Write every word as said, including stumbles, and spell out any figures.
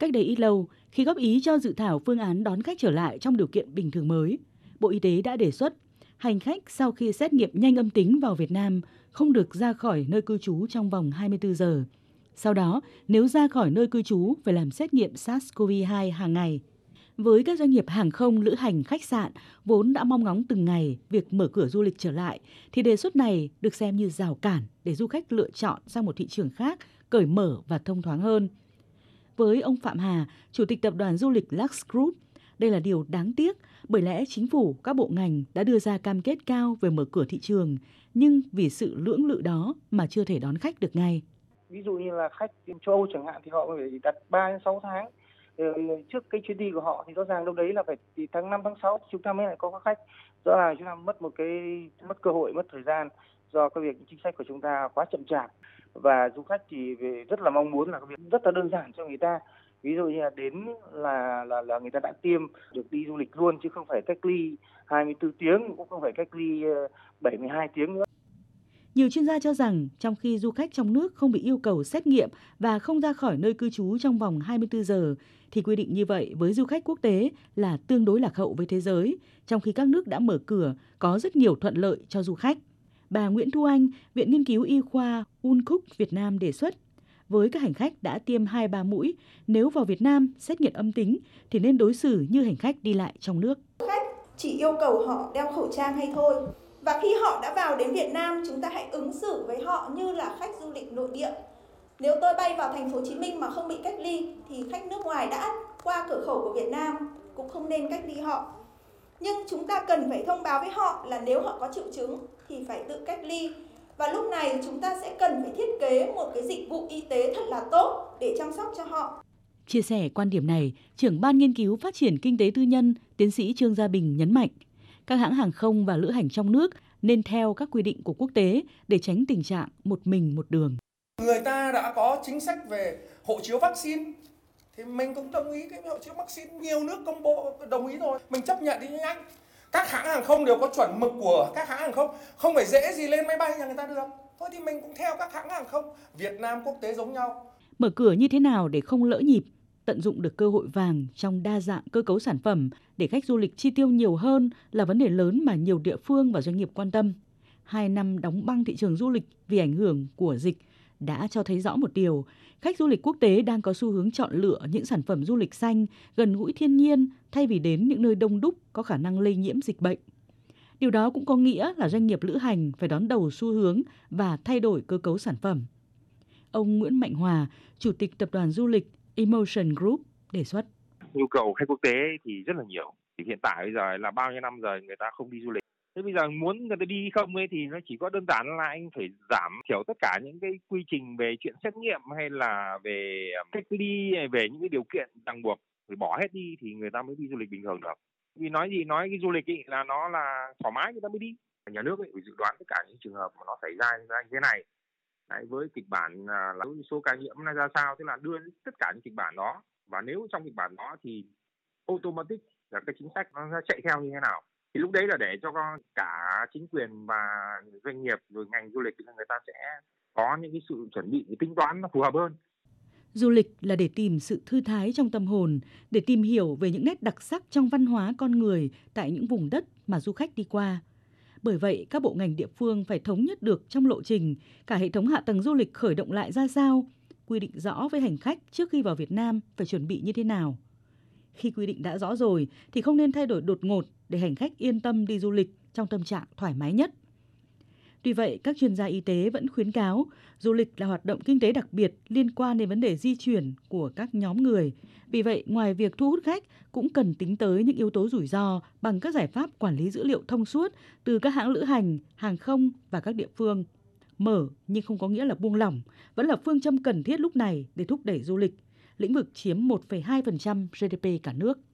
Cách đây ít lâu, khi góp ý cho dự thảo phương án đón khách trở lại trong điều kiện bình thường mới, Bộ Y tế đã đề xuất hành khách sau khi xét nghiệm nhanh âm tính vào Việt Nam không được ra khỏi nơi cư trú trong vòng hai mươi tư giờ. Sau đó, nếu ra khỏi nơi cư trú, phải làm xét nghiệm SARS-cô vê hai hàng ngày. Với các doanh nghiệp hàng không, lữ hành, khách sạn vốn đã mong ngóng từng ngày việc mở cửa du lịch trở lại, thì đề xuất này được xem như rào cản để du khách lựa chọn sang một thị trường khác cởi mở và thông thoáng hơn. Với ông Phạm Hà, Chủ tịch Tập đoàn Du lịch Lux Group, đây là điều đáng tiếc, bởi lẽ chính phủ, các bộ ngành đã đưa ra cam kết cao về mở cửa thị trường, nhưng vì sự lưỡng lự đó mà chưa thể đón khách được ngay. Ví dụ như là khách châu Âu chẳng hạn thì họ phải đặt ba đến sáu tháng trước cái chuyến đi của họ, thì rõ ràng đâu đấy là phải tháng năm, tháng sáu chúng ta mới lại có khách. Rõ ràng chúng ta mất một cái mất cơ hội, mất thời gian do cái việc chính sách của chúng ta quá chậm chạp, và du khách thì rất là mong muốn là cái việc rất là đơn giản cho người ta. Ví dụ như là đến là, là là người ta đã tiêm được đi du lịch luôn, chứ không phải cách ly hai mươi tư tiếng, cũng không phải cách ly bảy mươi hai tiếng nữa. Nhiều chuyên gia cho rằng, trong khi du khách trong nước không bị yêu cầu xét nghiệm và không ra khỏi nơi cư trú trong vòng hai mươi tư giờ, thì quy định như vậy với du khách quốc tế là tương đối lạc hậu với thế giới, trong khi các nước đã mở cửa có rất nhiều thuận lợi cho du khách. Bà Nguyễn Thu Anh, Viện Nghiên cứu Y khoa u en ca u ca Việt Nam đề xuất, với các hành khách đã tiêm hai ba mũi, nếu vào Việt Nam xét nghiệm âm tính thì nên đối xử như hành khách đi lại trong nước. Khách chỉ yêu cầu họ đeo khẩu trang hay thôi. Và khi họ đã vào đến Việt Nam, chúng ta hãy ứng xử với họ như là khách du lịch nội địa. Nếu tôi bay vào thành phố Hồ Chí Minh mà không bị cách ly thì khách nước ngoài đã qua cửa khẩu của Việt Nam cũng không nên cách ly họ. Nhưng chúng ta cần phải thông báo với họ là nếu họ có triệu chứng thì phải tự cách ly. Và lúc này chúng ta sẽ cần phải thiết kế một cái dịch vụ y tế thật là tốt để chăm sóc cho họ. Chia sẻ quan điểm này, trưởng Ban Nghiên cứu Phát triển Kinh tế Tư nhân, tiến sĩ Trương Gia Bình nhấn mạnh, các hãng hàng không và lữ hành trong nước nên theo các quy định của quốc tế để tránh tình trạng một mình một đường. Người ta đã có chính sách về hộ chiếu vaccine, thì mình cũng đồng ý cái hộ chiếu vaccine, nhiều nước công bố đồng ý rồi, mình chấp nhận đi như Anh. Các hãng hàng không đều có chuẩn mực của các hãng hàng không, không phải dễ gì lên máy bay nhà người ta được. Thôi thì mình cũng theo các hãng hàng không, Việt Nam quốc tế giống nhau. Mở cửa như thế nào để không lỡ nhịp, tận dụng được cơ hội vàng trong đa dạng cơ cấu sản phẩm để khách du lịch chi tiêu nhiều hơn là vấn đề lớn mà nhiều địa phương và doanh nghiệp quan tâm. Hai năm đóng băng thị trường du lịch vì ảnh hưởng của dịch đã cho thấy rõ một điều, khách du lịch quốc tế đang có xu hướng chọn lựa những sản phẩm du lịch xanh, gần gũi thiên nhiên thay vì đến những nơi đông đúc có khả năng lây nhiễm dịch bệnh. Điều đó cũng có nghĩa là doanh nghiệp lữ hành phải đón đầu xu hướng và thay đổi cơ cấu sản phẩm. Ông Nguyễn Mạnh Hòa, Chủ tịch Tập đoàn Du lịch Emotion Group đề xuất. Nhu cầu khách quốc tế thì rất là nhiều. Thì hiện tại bây giờ là bao nhiêu năm rồi người ta không đi du lịch. Thế bây giờ muốn người ta đi không ấy thì nó chỉ có đơn giản là anh phải giảm thiểu tất cả những cái quy trình về chuyện xét nghiệm hay là về cách ly, về những cái điều kiện ràng buộc, phải bỏ hết đi thì người ta mới đi du lịch bình thường được. Vì nói gì nói cái du lịch ấy là nó là thoải mái người ta mới đi. Nhà nước ấy phải dự đoán tất cả những trường hợp mà nó xảy ra như thế này. Đấy, với kịch bản là số ca nhiễm nó ra sao, tức là đưa tất cả những kịch bản đó, và nếu trong kịch bản đó thì automatic là cái chính sách nó chạy theo như thế nào, thì lúc đấy là để cho cả chính quyền và doanh nghiệp rồi ngành du lịch thì người ta sẽ có những cái sự chuẩn bị, tính toán nó phù hợp hơn. Du lịch là để tìm sự thư thái trong tâm hồn, để tìm hiểu về những nét đặc sắc trong văn hóa con người tại những vùng đất mà du khách đi qua. Bởi vậy, các bộ ngành địa phương phải thống nhất được trong lộ trình cả hệ thống hạ tầng du lịch khởi động lại ra sao, quy định rõ với hành khách trước khi vào Việt Nam phải chuẩn bị như thế nào. Khi quy định đã rõ rồi thì không nên thay đổi đột ngột để hành khách yên tâm đi du lịch trong tâm trạng thoải mái nhất. Tuy vậy, các chuyên gia y tế vẫn khuyến cáo du lịch là hoạt động kinh tế đặc biệt liên quan đến vấn đề di chuyển của các nhóm người. Vì vậy, ngoài việc thu hút khách, cũng cần tính tới những yếu tố rủi ro bằng các giải pháp quản lý dữ liệu thông suốt từ các hãng lữ hành, hàng không và các địa phương. Mở nhưng không có nghĩa là buông lỏng, vẫn là phương châm cần thiết lúc này để thúc đẩy du lịch, lĩnh vực chiếm một phẩy hai phần trăm giê đê pê cả nước.